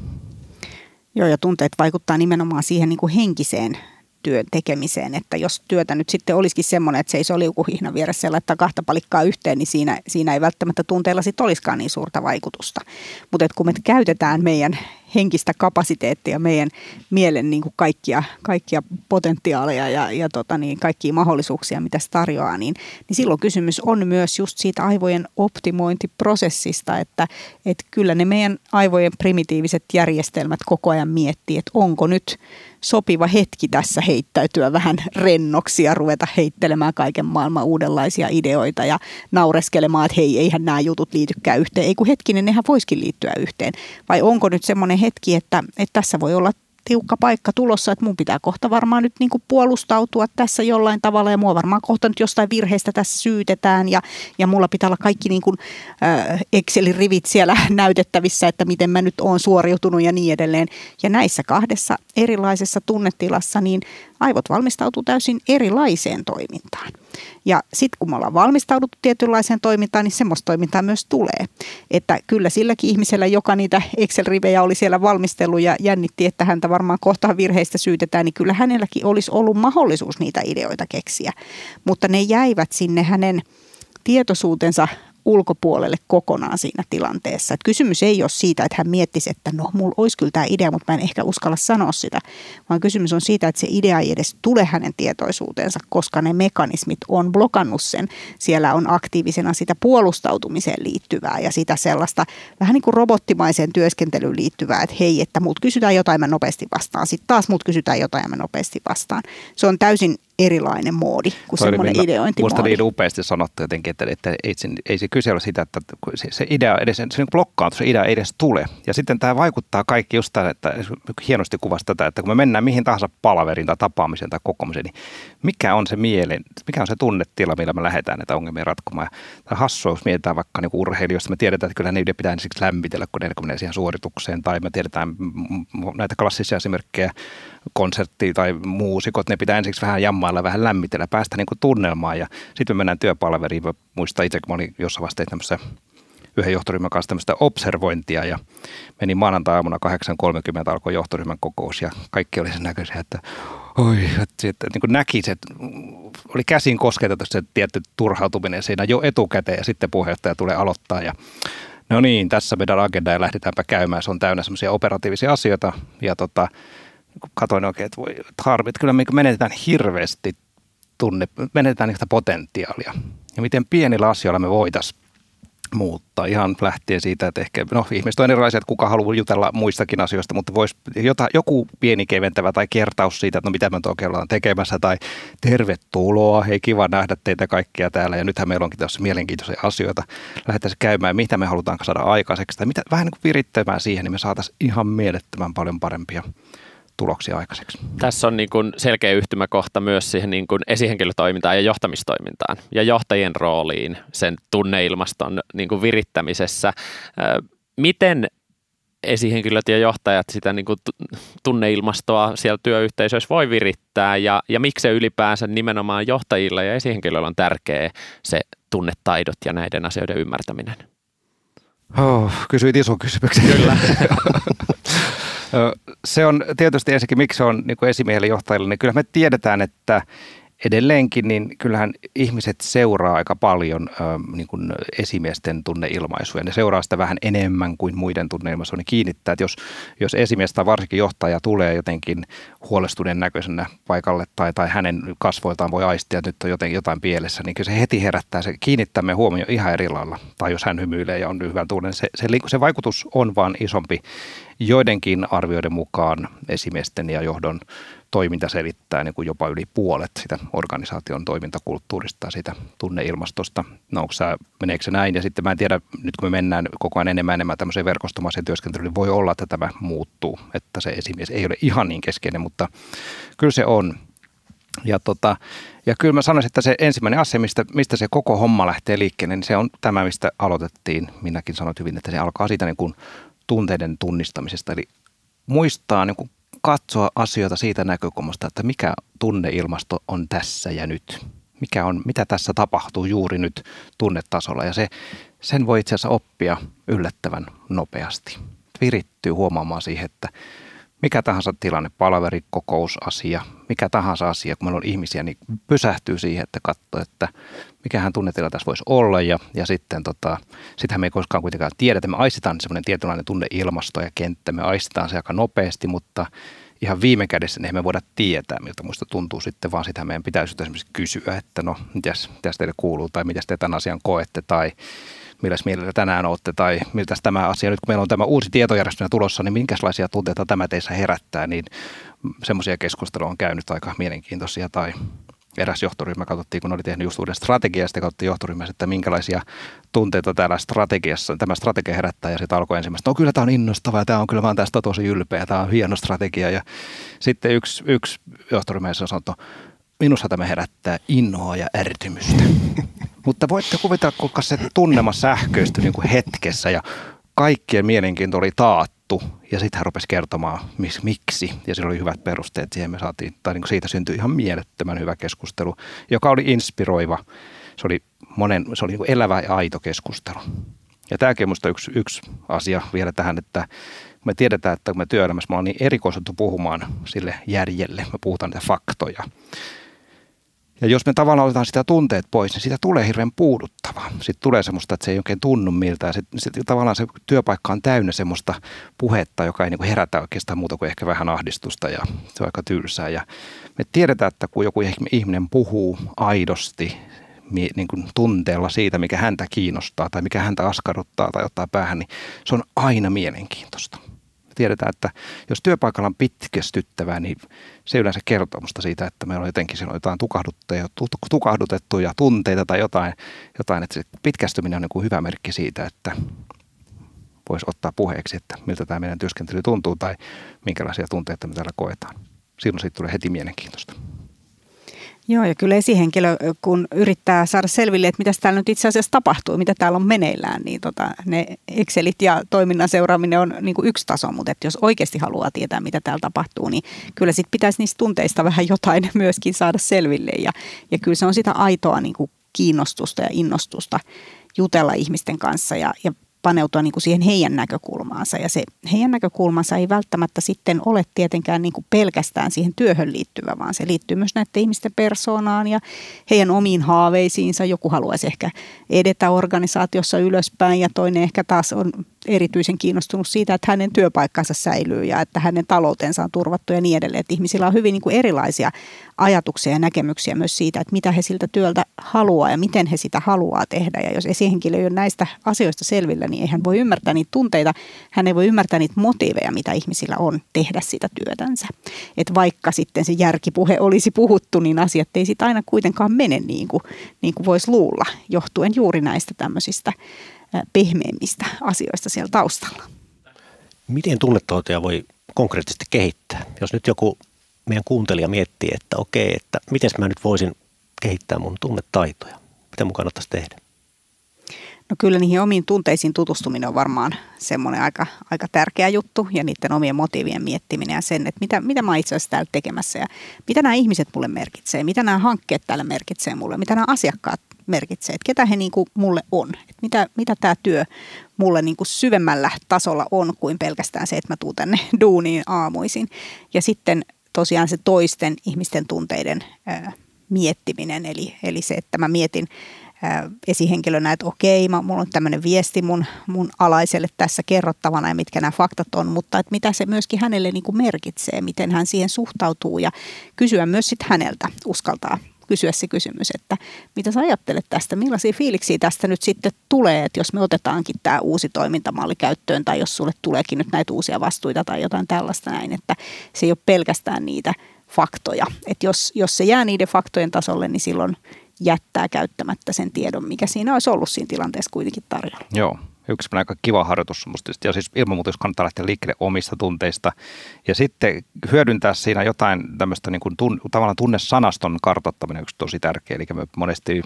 Joo, ja tunteet vaikuttaa nimenomaan siihen niin kuin henkiseen työn tekemiseen, että jos työtä nyt sitten olisikin semmoinen, että se ei liukuhihnan vieressä ja laittaa kahta palikkaa yhteen, niin siinä, siinä ei välttämättä tunteilla sitten olisikaan niin suurta vaikutusta. Mutta kun me käytetään meidän henkistä kapasiteettia, meidän mielen niin kuin kaikkia, kaikkia potentiaaleja ja, ja tota niin, kaikkia mahdollisuuksia, mitä se tarjoaa, niin, niin silloin kysymys on myös just siitä aivojen optimointiprosessista, että et kyllä ne meidän aivojen primitiiviset järjestelmät koko ajan miettii, että onko nyt sopiva hetki tässä heittäytyä vähän rennoksi ja ruveta heittelemään kaiken maailman uudenlaisia ideoita ja naureskelemaan, että hei, eihän nämä jutut liitykään yhteen. Ei kun hetkinen, nehän voisikin liittyä yhteen. Vai onko nyt semmoinen hetki, että, että tässä voi olla tiukka paikka tulossa, että mun pitää kohta varmaan nyt niin kuin puolustautua tässä jollain tavalla ja mua varmaan kohta nyt jostain virheestä tässä syytetään ja, ja mulla pitää olla kaikki niin kuin Excelin rivit siellä näytettävissä, että miten mä nyt oon suoriutunut ja niin edelleen. Ja näissä kahdessa erilaisessa tunnetilassa niin aivot valmistautuu täysin erilaiseen toimintaan. Ja sitten kun me ollaan valmistauduttu tietynlaiseen toimintaan, niin semmoista toimintaa myös tulee. Että kyllä silläkin ihmisellä, joka niitä Excel-rivejä oli siellä valmistellut ja jännitti, että häntä varmaan kohta virheistä syytetään, niin kyllä hänelläkin olisi ollut mahdollisuus niitä ideoita keksiä. Mutta ne jäivät sinne hänen tietoisuutensa ulkopuolelle kokonaan siinä tilanteessa. Että kysymys ei ole siitä, että hän miettisi, että no, mulla olisi kyllä tämä idea, mutta mä en ehkä uskalla sanoa sitä, vaan kysymys on siitä, että se idea ei edes tule hänen tietoisuuteensa, koska ne mekanismit on blokannut sen. Siellä on aktiivisena sitä puolustautumiseen liittyvää ja sitä sellaista vähän niin kuin robottimaiseen työskentelyyn liittyvää, että hei, että mut kysytään jotain, mä nopeasti vastaan. Sitten taas mut kysytään jotain, mä nopeasti vastaan. Se on täysin erilainen moodi kuin toi semmoinen minna, ideointimoodi. Minusta niin upeasti sanottu jotenkin, että, että ei, ei se kyse ole sitä, että se, se idea edes, se niin blokkaantuu, se idea ei edes tule. Ja sitten tämä vaikuttaa kaikki just tämän, että hienosti kuvasi tätä, että kun me mennään mihin tahansa palaveriin tai tapaamiseen tai kokoamiseen, niin mikä on se mielen, mikä on se tunnetila, millä me lähdetään näitä ongelmia ratkomaan. Tai hassua, jos mietitään vaikka niin urheilijoista, me tiedetään, että kyllä niiden pitää ensiksi lämmitellä, kun ne menee siihen suoritukseen, tai me tiedetään näitä klassisia esimerkkejä, konserttia tai muusikot, ne pitää ensiksi vähän jammailla, vähän lämmitellä, päästä niin kuin tunnelmaan ja sitten me mennään työpalaveriin. Mä muistan itse, kun mä olin jossain vasta tämmöisessä yhden johtoryhmän kanssa tämmöistä observointia ja menin maanantai-aamuna kahdeksan kolmekymmentä alkoi johtoryhmän kokous ja kaikki oli sen näköisiä, että oi, että niin kuin näki se, oli käsin kosketettu se tietty turhautuminen siinä jo etukäteen ja sitten puheenjohtaja tulee aloittaa ja no niin, tässä meidän agenda ja lähdetäänpä käymään, se on täynnä semmoisia operatiivisia asioita ja tota katoin oikein, että voi harmi, että kyllä me menetetään hirveästi tunne, menetetään niistä potentiaalia. Ja miten pienillä asioilla me voitaisiin muuttaa ihan lähtien siitä, että ehkä, no ihmiset on erilaisia, että kuka haluaa jutella muistakin asioista, mutta voisi jotain, joku pieni keventävä tai kertaus siitä, että no mitä me nyt oikein ollaan tekemässä tai tervetuloa, hei kiva nähdä teitä kaikkia täällä ja nythän meillä onkin tässä mielenkiintoisia asioita. Lähdetään käymään, mitä me halutaan saada aikaiseksi tai mitä, vähän niin kuin virittämään siihen, niin me saataisiin ihan mielettömän paljon parempia tuloksia aikaiseksi. Tässä on niin kuin selkeä yhtymäkohta myös siihen niin kuin esihenkilötoimintaan ja johtamistoimintaan ja johtajien rooliin sen tunneilmaston niin kuin virittämisessä. Miten esihenkilöt ja johtajat sitä niin kuin tunneilmastoa siellä työyhteisössä voi virittää ja, ja miksei ylipäänsä nimenomaan johtajilla ja esihenkilöillä on tärkeä se tunnetaidot ja näiden asioiden ymmärtäminen? Oh, kysyit ison kysymyksen. Kyllä. Se on tietysti ensinnäkin, miksi se on niin kuin esimiehelle johtajille, niin kyllähän me tiedetään, että edelleenkin niin kyllähän ihmiset seuraa aika paljon niin kuin esimiesten tunneilmaisuja. Ne seuraa sitä vähän enemmän kuin muiden tunneilmaisuja. Ne kiinnittää, että jos, jos esimies tai varsinkin johtaja tulee jotenkin huolestuneen näköisenä paikalle tai, tai hänen kasvoiltaan voi aistia, että nyt on jotenkin jotain pielessä, niin kyllä se heti herättää. Se kiinnittää meidän huomioon ihan eri lailla. Tai jos hän hymyilee ja on hyvän tunne, se, se, se vaikutus on vaan isompi. Joidenkin arvioiden mukaan esimiesten ja johdon toiminta selittää niin kuin jopa yli puolet sitä organisaation toimintakulttuurista ja sitä tunneilmastosta. No onko sä, meneekö se näin? Ja sitten mä en tiedä, nyt kun me mennään koko ajan enemmän enemmän tämmöiseen verkostomaiseen työskentelyyn, niin voi olla, että tämä muuttuu, että se esimies ei ole ihan niin keskeinen, mutta kyllä se on. Ja, tota, ja kyllä mä sanoisin, että se ensimmäinen asia, mistä, mistä se koko homma lähtee liikkeelle, niin se on tämä, mistä aloitettiin. Minäkin sanoit hyvin, että se alkaa siitä niin kuin tunteiden tunnistamisesta, eli muistaa niin kuin katsoa asioita siitä näkökulmasta, että mikä tunneilmasto on tässä ja nyt. Mikä on, mitä tässä tapahtuu juuri nyt tunnetasolla. Ja se, sen voi itse asiassa oppia yllättävän nopeasti. Virittyy huomaamaan siihen, että mikä tahansa tilanne, palaveri, kokousasia, mikä tahansa asia, kun meillä on ihmisiä, niin pysähtyy siihen, että katsoo, että mikähän tunnetila tässä voisi olla. Ja, ja sitten tota, sitähän me ei koskaan kuitenkaan tiedetä. Me aistitaan semmoinen tietynlainen tunneilmasto ja kenttä, me aistitaan se aika nopeasti, mutta ihan viime kädessä niin me voida tietää, miltä muista tuntuu sitten, vaan sitähän meidän pitäisi esimerkiksi kysyä, että no, mitäs, mitäs teille kuuluu tai mitäs te tämän asian koette tai milläs mielellä tänään olette tai miltäs tämä asia, nyt kun meillä on tämä uusi tietojärjestelmä tulossa, niin minkälaisia tunteita tämä teissä herättää, niin semmoisia keskusteluja on käynyt aika mielenkiintoisia. Tai eräs johtoryhmä katsottiin, kun oli tehnyt just uuden strategian, ja sitten katsottiin johtoryhmässä, että minkälaisia tunteita täällä strategiassa, tämä strategia herättää, ja sitten alkoi ensimmäistä, no kyllä tämä on innostava, ja tämä on kyllä vaan tästä tosi ylpeä, tämä on hieno strategia, ja sitten yksi, yksi johtoryhmässä on sanottu, minussa tämä herättää innoa ja ärtymystä. Mutta voitte kuvitella, kuinka se tunnelma sähköistyi niin kuin hetkessä ja kaikkien mielenkiinto oli taattu ja sitten hän rupesi kertomaan miksi ja sillä oli hyvät perusteet siihen me saatiin, tai niin kuin siitä syntyi ihan mielettömän hyvä keskustelu, joka oli inspiroiva. Se oli, monen, se oli niin kuin elävä ja aito keskustelu. Ja tämäkin on minusta yksi, yksi asia vielä tähän, että me tiedetään, että kun me työelämässä me ollaan niin erikoistettu puhumaan sille järjelle, me puhutaan niitä faktoja. Ja jos me tavallaan otetaan sitä tunteet pois, niin siitä tulee hirveän puuduttavaa. Sitten tulee semmoista, että se ei oikein tunnu miltään. Sitten, sitten tavallaan se työpaikka on täynnä semmoista puhetta, joka ei niin kuin herätä oikeastaan muuta kuin ehkä vähän ahdistusta ja se on aika tylsää. Ja me tiedetään, että kun joku ihminen puhuu aidosti niin kuin tunteella siitä, mikä häntä kiinnostaa tai mikä häntä askarruttaa tai ottaa päähän, niin se on aina mielenkiintoista. Tiedetään, että jos työpaikalla on pitkästyttävää, niin se yleensä kertoo musta siitä, että meillä on jotenkin siellä on jotain tukahdutettuja tunteita tai jotain, jotain, että se pitkästyminen on niin kuin hyvä merkki siitä, että voisi ottaa puheeksi, että miltä tämä meidän työskentely tuntuu tai minkälaisia tunteita me täällä koetaan. Silloin siitä tulee heti mielenkiintoista. Joo, ja kyllä esihenkilö, kun yrittää saada selville, että mitä täällä nyt itse asiassa tapahtuu, mitä täällä on meneillään, niin tota, ne Excelit ja toiminnan seuraaminen on niin kuin yksi taso, mutta että jos oikeasti haluaa tietää, mitä täällä tapahtuu, niin kyllä sitten pitäisi niistä tunteista vähän jotain myöskin saada selville. Ja, ja kyllä se on sitä aitoa niin kuin kiinnostusta ja innostusta jutella ihmisten kanssa ja, ja paneutua niin kuin siihen heidän näkökulmaansa. Ja se heidän näkökulmansa ei välttämättä sitten ole tietenkään niin kuin pelkästään siihen työhön liittyvä, vaan se liittyy myös näiden ihmisten persoonaan ja heidän omiin haaveisiinsa. Joku haluaisi ehkä edetä organisaatiossa ylöspäin ja toinen ehkä taas on erityisen kiinnostunut siitä, että hänen työpaikkansa säilyy ja että hänen taloutensa on turvattu ja niin edelleen. Että ihmisillä on hyvin niin kuin erilaisia ajatuksia ja näkemyksiä myös siitä, että mitä he siltä työltä haluaa ja miten he sitä haluaa tehdä. Ja jos esihenkilö ei ole näistä asioista selvillä, niin ei hän voi ymmärtää niitä tunteita, hän ei voi ymmärtää niitä motiiveja, mitä ihmisillä on tehdä sitä työtänsä. Että vaikka sitten se järkipuhe olisi puhuttu, niin asiat ei sitten aina kuitenkaan mene niin kuin, niin kuin voisi luulla, johtuen juuri näistä tämmöisistä pehmeimmistä asioista siellä taustalla. Miten tunnetaitoja voi konkreettisesti kehittää? Jos nyt joku meidän kuuntelija miettii, että okei, että miten mä nyt voisin kehittää mun tunnetaitoja? Mitä mun kannattaisi tehdä? No kyllä niihin omiin tunteisiin tutustuminen on varmaan semmoinen aika, aika tärkeä juttu ja niiden omien motiivien miettiminen ja sen, että mitä, mitä mä itse asiassa täällä tekemässä ja mitä nämä ihmiset mulle merkitsee, mitä nämä hankkeet täällä merkitsee mulle, mitä nämä asiakkaat merkitsee, että ketä he niin kuin mulle on, että mitä, mitä tämä työ mulle niin kuin syvemmällä tasolla on kuin pelkästään se, että mä tuun tänne duuniin aamuisin ja sitten tosiaan se toisten ihmisten tunteiden ää, miettiminen eli, eli se, että mä mietin esihenkilönä, että okei, mulla on tämmöinen viesti mun, mun alaiselle tässä kerrottavana ja mitkä nämä faktat on, mutta että mitä se myöskin hänelle niin kuin merkitsee, miten hän siihen suhtautuu ja kysyä myös sitten häneltä, uskaltaa kysyä se kysymys, että mitä sä ajattelet tästä, millaisia fiiliksiä tästä nyt sitten tulee, että jos me otetaankin tämä uusi toimintamalli käyttöön tai jos sulle tuleekin nyt näitä uusia vastuita tai jotain tällaista näin, että se ei ole pelkästään niitä faktoja, että jos, jos se jää niiden faktojen tasolle, niin silloin jättää käyttämättä sen tiedon, mikä siinä olisi ollut siinä tilanteessa kuitenkin tarjolla. Joo, yksi aika kiva harjoitus musta. Ja siis ilman muuta, jos kannattaa lähteä liikkeelle omista tunteista ja sitten hyödyntää siinä jotain tämmöistä niin kuin tun, tavallaan tunnesanaston kartoittaminen on yksi tosi tärkeä. Eli me monesti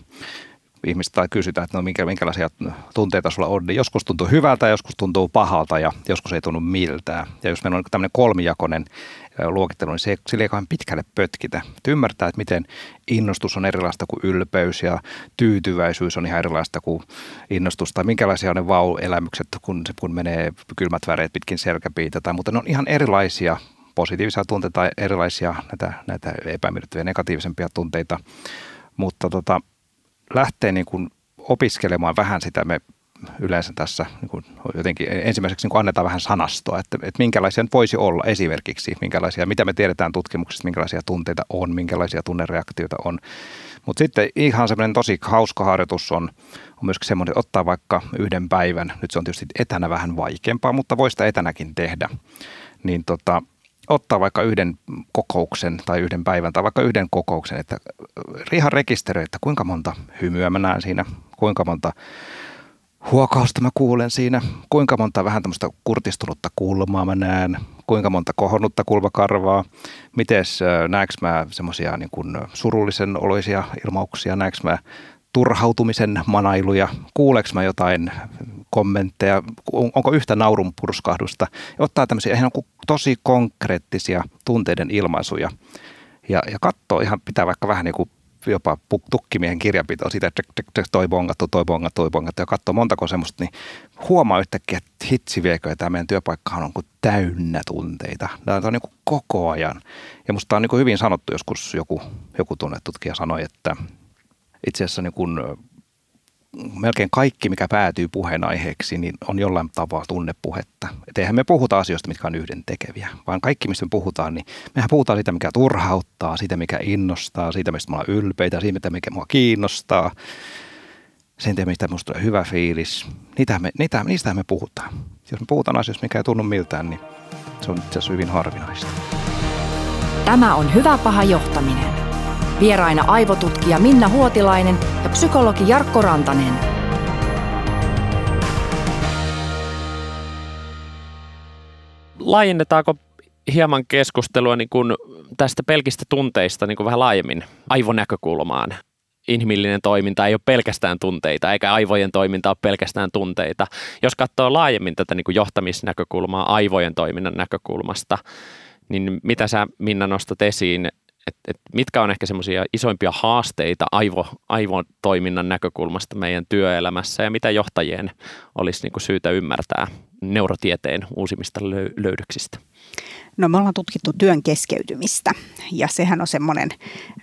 ihmistä kysytään, että no minkä, minkälaisia tunteita sulla on, niin joskus tuntuu hyvältä, joskus tuntuu pahalta ja joskus ei tunnu miltään. Ja jos meillä on tämmöinen kolmijakoinen luokittelu, niin se, sillä ei kauhean pitkälle pötkitä. Että ymmärtää, että miten innostus on erilaista kuin ylpeys ja tyytyväisyys on ihan erilaista kuin innostus. Tai minkälaisia on ne vau-elämykset, kun, kun menee kylmät väreet pitkin selkäpiitä tai muuten. Ne on ihan erilaisia positiivisia tunteita, erilaisia näitä, näitä epämiellyttäviä negatiivisempia tunteita, mutta tota, lähtee niin kuin opiskelemaan vähän sitä, me yleensä tässä niin kuin jotenkin ensimmäiseksi niin kuin annetaan vähän sanastoa, että, että minkälaisia nyt voisi olla esimerkiksi, minkälaisia, mitä me tiedetään tutkimuksista, minkälaisia tunteita on, minkälaisia tunnereaktioita on. Mutta sitten ihan semmoinen tosi hauska harjoitus on, on myöskin semmoinen, että ottaa vaikka yhden päivän, nyt se on tietysti etänä vähän vaikeampaa, mutta voi sitä etänäkin tehdä, niin tota, ottaa vaikka yhden kokouksen tai yhden päivän tai vaikka yhden kokouksen, että ihan rekisteröi, että kuinka monta hymyä mä näen siinä, kuinka monta huokausta mä kuulen siinä, kuinka monta vähän tämmöistä kurtistunutta kulmaa mä näen, kuinka monta kohonnutta kulmakarvaa, mites näekö mä semmoisia niin kuin surullisen oloisia ilmauksia, näekö mä turhautumisen manailuja, kuuleeko mä jotain kommentteja, onko yhtä naurun purskahdusta. Ottaa tämmöisiä ihan tosi konkreettisia tunteiden ilmaisuja ja, ja katsoo ihan, pitää vaikka vähän niin kuin jopa tukkimiehen kirjanpitoa siitä, että toi bongattu, toi bongattu, toi bongattu ja katsoo montako semmoista, niin huomaa yhtäkkiä, että hitsi viekö, ja tämä meidän työpaikkahan on kuin täynnä tunteita. Tämä on niin kuin koko ajan. Ja musta on niin kuin hyvin sanottu, joskus joku, joku tunnetutkija sanoi, että itse asiassa niin kuin melkein kaikki, mikä päätyy puheenaiheeksi, niin on jollain tavalla tunnepuhetta. Et eihän me puhuta asioista, mitkä on yhdentekeviä, vaan kaikki, mistä me puhutaan, niin mehän puhutaan siitä, mikä turhauttaa, siitä, mikä innostaa, siitä, mistä me ollaan ylpeitä, siitä, mikä mua kiinnostaa, siitä, mistä minusta tulee hyvä fiilis. Niitähän me, niitä, niistähän me puhutaan. Jos me puhutaan asioista, mikä ei tunnu miltään, niin se on itse asiassa hyvin harvinaista. Tämä on Hyvä paha johtaminen. Vieraina aivotutkija Minna Huotilainen ja psykologi Jarkko Rantanen. Laajennetaanko hieman keskustelua niin kuin tästä pelkistä tunteista niin kuin vähän laajemmin aivonäkökulmaan? Inhimillinen toiminta ei ole pelkästään tunteita, eikä aivojen toiminta ole pelkästään tunteita. Jos katsoo laajemmin tätä niin kuin johtamisnäkökulmaa aivojen toiminnan näkökulmasta, niin mitä sä, Minna, nostat esiin? Et, et mitkä on ehkä semmoisia isoimpia haasteita aivo, aivotoiminnan näkökulmasta meidän työelämässä ja mitä johtajien olisi niinku syytä ymmärtää neurotieteen uusimmista löy- löydöksistä? No me ollaan tutkittu työn keskeytymistä ja sehän on semmoinen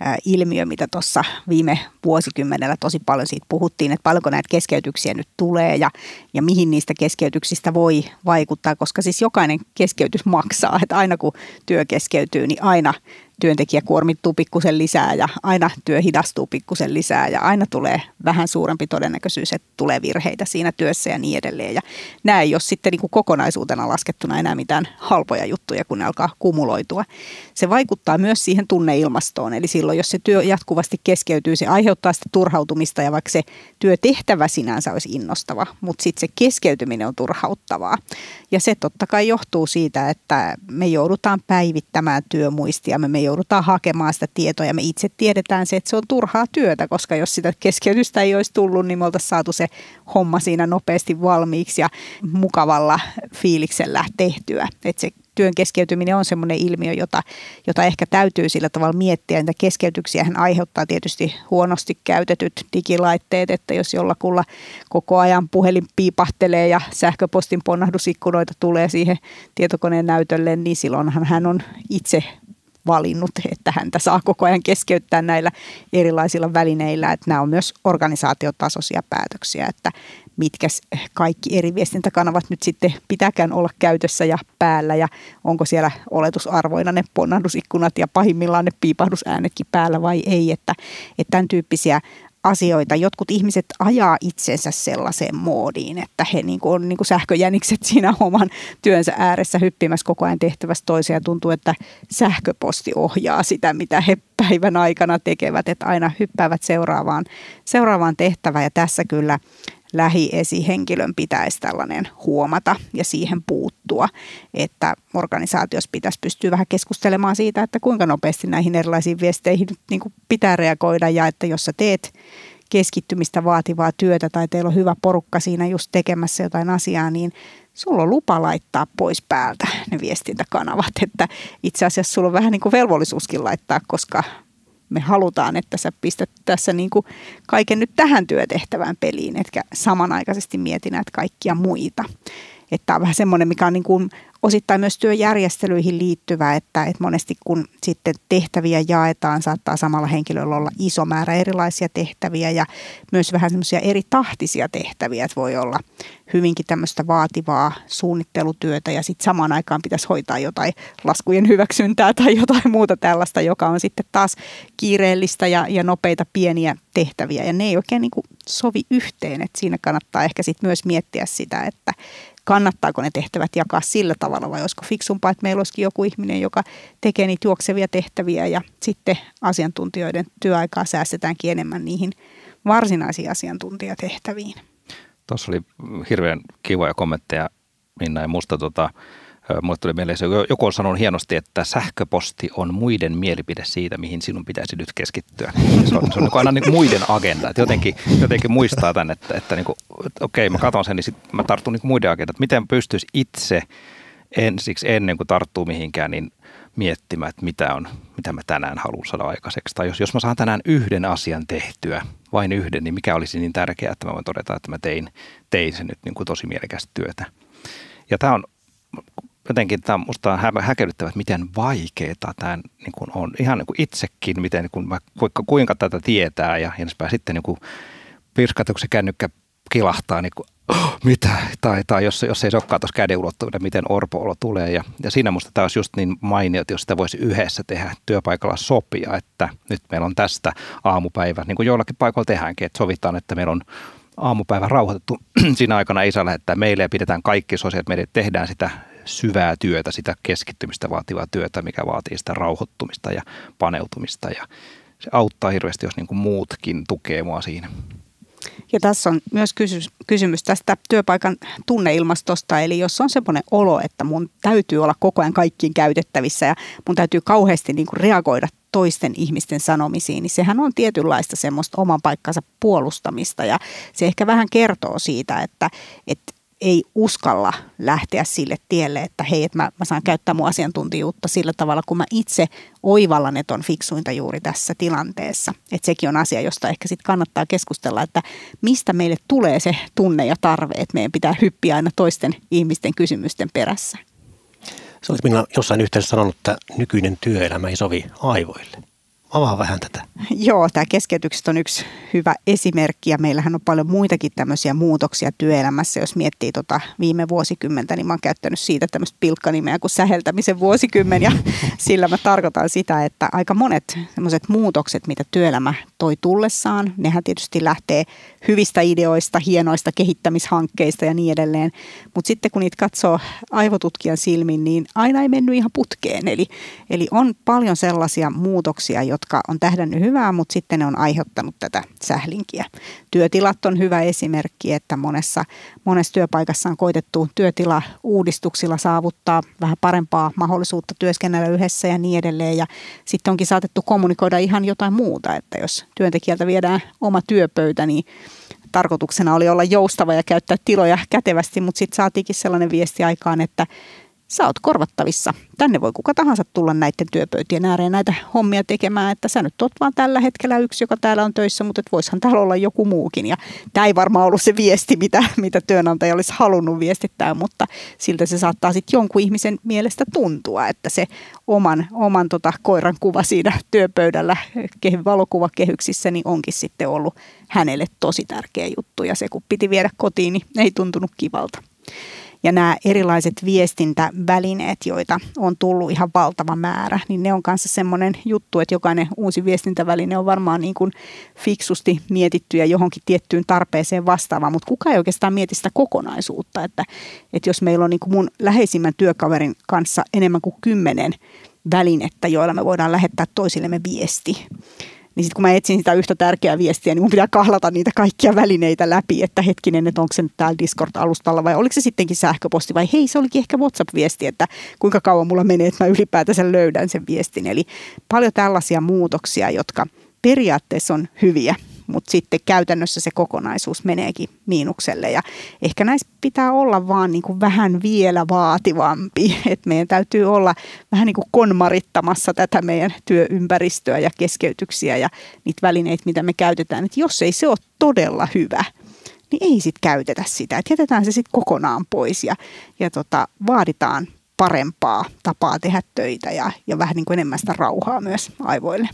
ä, ilmiö, mitä tuossa viime vuosikymmenellä tosi paljon siitä puhuttiin, että paljonko näitä keskeytyksiä nyt tulee ja, ja mihin niistä keskeytyksistä voi vaikuttaa, koska siis jokainen keskeytys maksaa, että aina kun työ keskeytyy, niin aina työntekijä kuormittuu pikkusen lisää ja aina työ hidastuu pikkusen lisää ja aina tulee vähän suurempi todennäköisyys, että tulee virheitä siinä työssä ja niin edelleen. Ja nämä ei ole sitten niin kuin kokonaisuutena laskettuna enää mitään halpoja juttuja, kun ne alkaa kumuloitua. Se vaikuttaa myös siihen tunneilmastoon, eli silloin jos se työ jatkuvasti keskeytyy, se aiheuttaa sitä turhautumista ja vaikka se työtehtävä sinänsä olisi innostava, mutta sitten se keskeytyminen on turhauttavaa. Ja se totta kai johtuu siitä, että me joudutaan päivittämään työmuistiamme, me joudutaan hakemaan sitä tietoa ja me itse tiedetään se, että se on turhaa työtä, koska jos sitä keskeytystä ei olisi tullut, niin me oltaisiin saatu se homma siinä nopeasti valmiiksi ja mukavalla fiiliksellä tehtyä. Että se työn keskeytyminen on semmoinen ilmiö, jota, jota ehkä täytyy sillä tavalla miettiä. Niitä keskeytyksiähän aiheuttaa tietysti huonosti käytetyt digilaitteet, että jos jollakulla koko ajan puhelin piipahtelee ja sähköpostin ponnahdusikkunoita tulee siihen tietokoneen näytölle, niin silloinhan hän on itse valinnut, että häntä saa koko ajan keskeyttää näillä erilaisilla välineillä, että nämä on myös organisaatiotasoisia päätöksiä, että mitkä kaikki eri viestintäkanavat nyt sitten pitääkään olla käytössä ja päällä ja onko siellä oletusarvoina ne ponnahdusikkunat ja pahimmillaan ne piipahdusäänetkin päällä vai ei, että, että tämän tyyppisiä asioita. Jotkut ihmiset ajaa itsensä sellaiseen moodiin, että he niin kuin on niin kuin sähköjänikset siinä oman työnsä ääressä hyppimässä koko ajan tehtävästä toiseen ja tuntuu, että sähköposti ohjaa sitä, mitä he päivän aikana tekevät, että aina hyppäävät seuraavaan, seuraavaan tehtävään ja tässä kyllä lähiesihenkilön pitäisi tällainen huomata ja siihen puuttua, että organisaatiossa pitäisi pystyä vähän keskustelemaan siitä, että kuinka nopeasti näihin erilaisiin viesteihin niin kuin pitää reagoida ja että jos sä teet keskittymistä vaativaa työtä tai teillä on hyvä porukka siinä just tekemässä jotain asiaa, niin sulla on lupa laittaa pois päältä ne viestintäkanavat, että itse asiassa sulla on vähän niin kuin velvollisuuskin laittaa, koska me halutaan, että sä pistät tässä niin kuin kaiken nyt tähän työtehtävään peliin, etkä samanaikaisesti mietinät kaikkia muita. Tämä on vähän semmoinen, mikä on niin kuin osittain myös työjärjestelyihin liittyvä, että, että monesti kun sitten tehtäviä jaetaan, saattaa samalla henkilöllä olla iso määrä erilaisia tehtäviä ja myös vähän semmoisia eri tahtisia tehtäviä, että voi olla hyvinkin tämmöistä vaativaa suunnittelutyötä ja sitten samaan aikaan pitäisi hoitaa jotain laskujen hyväksyntää tai jotain muuta tällaista, joka on sitten taas kiireellistä ja, ja nopeita pieniä tehtäviä ja ne ei oikein niin kuin sovi yhteen, että siinä kannattaa ehkä sitten myös miettiä sitä, että kannattaako ne tehtävät jakaa sillä tavalla vai olisiko fiksumpaa, että meillä olisikin joku ihminen, joka tekee niitä juoksevia tehtäviä ja sitten asiantuntijoiden työaikaa säästetäänkin enemmän niihin varsinaisiin asiantuntijatehtäviin. Tuossa oli hirveän kivoja kommentteja Minna ja musta. Tota, mulle tuli mieleen, joku on sanonut hienosti, että sähköposti on muiden mielipide siitä, mihin sinun pitäisi nyt keskittyä. Se on, se on aina niin kuin muiden agenda. Että jotenkin, jotenkin muistaa tämän, että, että, niin kuin, että okei, mä katson sen, niin sit mä tartun niin kuin muiden agendat. Miten pystyisi itse ensiksi ennen kuin tarttuu mihinkään, niin miettimään, että mitä, on, mitä mä tänään haluan saada aikaiseksi. Tai jos, jos mä saan tänään yhden asian tehtyä, vain yhden, niin mikä olisi niin tärkeää, että mä voin todeta, että mä tein, tein sen nyt niin kuin tosi mielekästä työtä. Ja tämä on jotenkin, tämä on musta häkellyttävä, että miten vaikeaa tämä niin kuin on. Ihan niin kuin itsekin, miten, niin kuin mä, kuinka, kuinka tätä tietää ja ensin sitten niin kuin pirskata, kun se kännykkä kilahtaa, niin kuin, oh, mitä, tai, tai jos, jos ei se olekaan tuossa käden ulottuvilla, miten orpo-olo tulee. Ja, ja siinä musta tämä olisi just niin mainiot, jos sitä voisi yhdessä tehdä työpaikalla sopia, että nyt meillä on tästä aamupäivä, niin kuin joillakin paikoilla tehdäänkin, että sovitaan, että meillä on aamupäivä rauhoitettu. Siinä aikana ei saa lähettää meille ja pidetään kaikki sosiaaliset mediat, tehdään sitä syvää työtä, sitä keskittymistä vaativaa työtä, mikä vaatii sitä rauhoittumista ja paneutumista ja se auttaa hirveästi, jos niin kuin muutkin tukee mua siinä. Ja tässä on myös kysymys, kysymys tästä työpaikan tunneilmastosta, eli jos on semmoinen olo, että mun täytyy olla koko ajan kaikkiin käytettävissä ja mun täytyy kauheasti niin kuin reagoida toisten ihmisten sanomisiin, niin sehän on tietynlaista semmoista oman paikkansa puolustamista ja se ehkä vähän kertoo siitä, että, että ei uskalla lähteä sille tielle, että hei, että mä, mä saan käyttää mun asiantuntijuutta sillä tavalla, kun mä itse oivallan, että on fiksuinta juuri tässä tilanteessa. Että sekin on asia, josta ehkä sitten kannattaa keskustella, että mistä meille tulee se tunne ja tarve, että meidän pitää hyppiä aina toisten ihmisten kysymysten perässä. Se olisi minä jossain yhteydessä sanonut, että nykyinen työelämä ei sovi aivoille. Avaa vähän tätä. Joo, tämä keskeytykset on yksi hyvä esimerkki ja meillähän on paljon muitakin tämmöisiä muutoksia työelämässä. Jos miettii tota viime vuosikymmentä, niin mä oon käyttänyt siitä tämmöistä pilkkanimeä kuin säheltämisen vuosikymmen ja sillä mä tarkoitan sitä, että aika monet semmoiset muutokset, mitä työelämä toi tullessaan, nehän tietysti lähtee hyvistä ideoista, hienoista kehittämishankkeista ja niin edelleen, mutta sitten kun niitä katsoo aivotutkijan silmin, niin aina ei mennyt ihan putkeen. Eli, eli on paljon sellaisia muutoksia, jotka jotka on tähdännyt hyvää, mutta sitten ne on aiheuttanut tätä sählinkiä. Työtilat on hyvä esimerkki, että monessa, monessa työpaikassa on koitettu työtilauudistuksilla saavuttaa vähän parempaa mahdollisuutta työskennellä yhdessä ja niin edelleen. Ja sitten onkin saatettu kommunikoida ihan jotain muuta, että jos työntekijältä viedään oma työpöytä, niin tarkoituksena oli olla joustava ja käyttää tiloja kätevästi, mutta sitten saatiinkin sellainen viesti aikaan, että sä oot korvattavissa. Tänne voi kuka tahansa tulla näiden työpöytien ääreen näitä hommia tekemään, että sä nyt oot vaan tällä hetkellä yksi, joka täällä on töissä, mutta et voisihan täällä olla joku muukin. Ja tämä ei varmaan ollut se viesti, mitä, mitä työnantaja olisi halunnut viestittää, mutta siltä se saattaa sitten jonkun ihmisen mielestä tuntua, että se oman, oman tota koiran kuva siinä työpöydällä valokuvakehyksissä niin onkin sitten ollut hänelle tosi tärkeä juttu. Ja se kun piti viedä kotiin, niin ei tuntunut kivalta. Ja nämä erilaiset viestintävälineet, joita on tullut ihan valtava määrä, niin ne on kanssa semmoinen juttu, että jokainen uusi viestintäväline on varmaan niin kuin fiksusti mietitty ja johonkin tiettyyn tarpeeseen vastaava, mutta kuka ei oikeastaan mieti sitä kokonaisuutta, että, että jos meillä on niin kuin mun läheisimmän työkaverin kanssa enemmän kuin kymmenen välinettä, joilla me voidaan lähettää toisillemme viesti, niin sitten kun mä etsin sitä yhtä tärkeää viestiä, niin mun pitää kahlata niitä kaikkia välineitä läpi, että hetkinen, että onko se nyt täällä Discord-alustalla vai oliko se sittenkin sähköposti vai hei, se olikin ehkä WhatsApp-viesti, että kuinka kauan mulla menee, että mä ylipäätänsä löydän sen viestin. Eli paljon tällaisia muutoksia, jotka periaatteessa on hyviä, mutta sitten käytännössä se kokonaisuus meneekin miinukselle ja ehkä näissä pitää olla vaan niin kuin vähän vielä vaativampi, että meidän täytyy olla vähän niin kuin konmarittamassa tätä meidän työympäristöä ja keskeytyksiä ja niitä välineitä, mitä me käytetään, että jos ei se ole todella hyvä, niin ei sitten käytetä sitä, että jätetään se sitten kokonaan pois ja, ja tota, vaaditaan parempaa tapaa tehdä töitä ja, ja vähän niin kuin enemmän sitä rauhaa myös aivoille.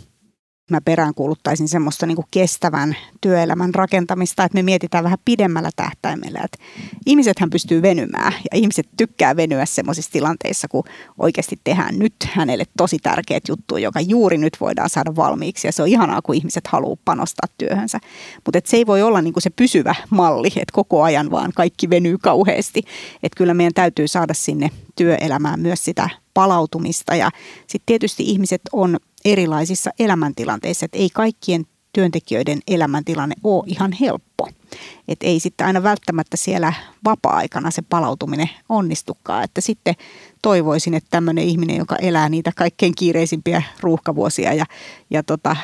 Mä peräänkuuluttaisin semmoista niin kuin kestävän työelämän rakentamista, että me mietitään vähän pidemmällä tähtäimellä, että ihmisethän pystyy venymään ja ihmiset tykkää venyä semmoisissa tilanteissa, kun oikeasti tehdään nyt hänelle tosi tärkeät juttuja, joka juuri nyt voidaan saada valmiiksi ja se on ihanaa, kun ihmiset haluaa panostaa työhönsä. Mutta se ei voi olla niin kuin se pysyvä malli, että koko ajan vaan kaikki venyy kauheasti, että kyllä meidän täytyy saada sinne työelämään myös sitä palautumista ja sitten tietysti ihmiset on erilaisissa elämäntilanteissa, että ei kaikkien työntekijöiden elämäntilanne ole ihan helppo. Että ei sitten aina välttämättä siellä vapaa-aikana se palautuminen onnistukaan. Että sitten toivoisin, että tämmöinen ihminen, joka elää niitä kaikkein kiireisimpiä ruuhkavuosia ja, ja tota,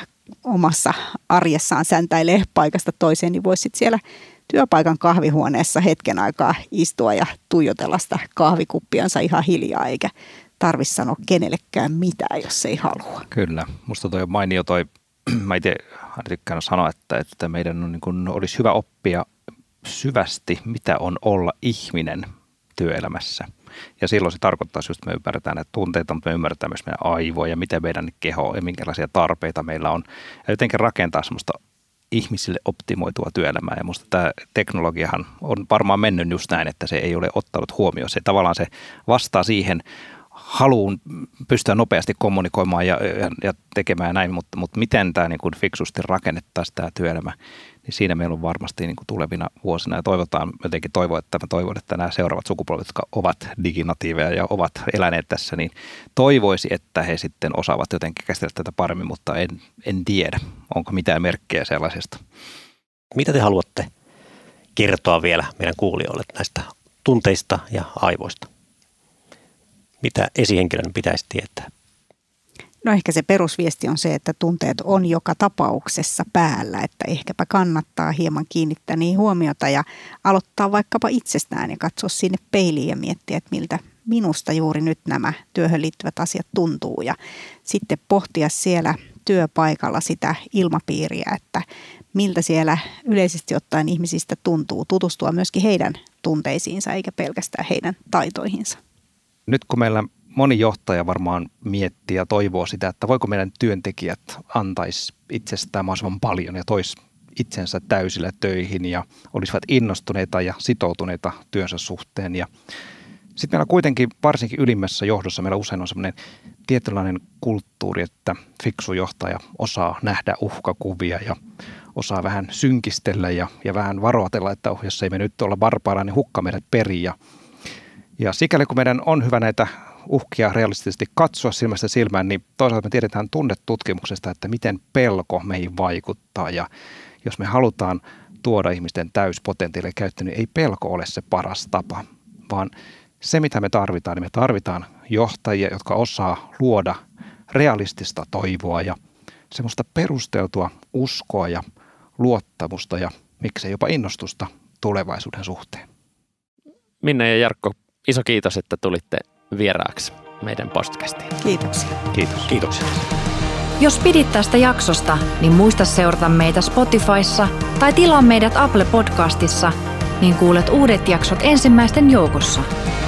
omassa arjessaan säntäilee paikasta toiseen, niin voisi sitten siellä työpaikan kahvihuoneessa hetken aikaa istua ja tuijotella sitä kahvikuppiansa ihan hiljaa, eikä tarvitse sanoa kenellekään mitään, jos ei halua. Kyllä. Musta toi on mainio toi, mä itse tykkään sanoa, että, että meidän on, niin kun, olisi hyvä oppia syvästi, mitä on olla ihminen työelämässä. Ja silloin se tarkoittaa just, että me ymmärretään näitä tunteita, mutta me ymmärretään myös meidän aivoja ja mitä meidän kehoa ja minkälaisia tarpeita meillä on. Ja jotenkin rakentaa semmoista ihmisille optimoitua työelämää. Ja musta tämä teknologiahan on varmaan mennyt just näin, että se ei ole ottanut huomioon. Se tavallaan se vastaa siihen haluun pystyä nopeasti kommunikoimaan ja, ja, ja tekemään ja näin, mutta, mutta miten tämä niin kuin fiksusti rakennettaisiin tämä työelämä, niin siinä meillä on varmasti niin kuin tulevina vuosina ja toivotaan, jotenkin toivoa, että mä toivon, että nämä seuraavat sukupolvet, jotka ovat diginatiiveja ja ovat eläneet tässä, niin toivoisi, että he sitten osaavat jotenkin käsitellä tätä paremmin, mutta en, en tiedä, onko mitään merkkejä sellaisesta. Mitä te haluatte kertoa vielä meidän kuulijoille näistä tunteista ja aivoista? Mitä esihenkilön pitäisi tietää? No ehkä se perusviesti on se, että tunteet on joka tapauksessa päällä, että ehkäpä kannattaa hieman kiinnittää niihin huomiota ja aloittaa vaikkapa itsestään ja katsoa sinne peiliin ja miettiä, että miltä minusta juuri nyt nämä työhön liittyvät asiat tuntuu ja sitten pohtia siellä työpaikalla sitä ilmapiiriä, että miltä siellä yleisesti ottaen ihmisistä tuntuu, tutustua myöskin heidän tunteisiinsa eikä pelkästään heidän taitoihinsa. Nyt kun meillä moni johtaja varmaan miettii ja toivoo sitä, että voiko meidän työntekijät antaisi itsestään mahdollisimman paljon ja toisi itsensä täysillä töihin ja olisivat innostuneita ja sitoutuneita työnsä suhteen. Ja sitten meillä kuitenkin varsinkin ylimmässä johdossa meillä usein on semmoinen tietynlainen kulttuuri, että fiksu johtaja osaa nähdä uhkakuvia ja osaa vähän synkistellä ja, ja vähän varoitella, että oh, jos ei me nyt olla varpailla, niin hukka meidät perin ja Ja sikäli kun meidän on hyvä näitä uhkia realistisesti katsoa silmästä silmään, niin toisaalta me tiedetään tunnetutkimuksesta, että miten pelko meihin vaikuttaa. Ja jos me halutaan tuoda ihmisten täyspotentiaalille käyttöön, niin ei pelko ole se paras tapa, vaan se mitä me tarvitaan, niin me tarvitaan johtajia, jotka osaa luoda realistista toivoa ja semmoista perusteltua uskoa ja luottamusta ja miksei jopa innostusta tulevaisuuden suhteen. Minna ja Jarkko, iso kiitos, että tulitte vieraaksi meidän podcastiin. Kiitoksia. Kiitos. Kiitoksia. Jos pidit tästä jaksosta, niin muista seurata meitä Spotifyssa tai tilaa meidät Apple Podcastissa, niin kuulet uudet jaksot ensimmäisten joukossa.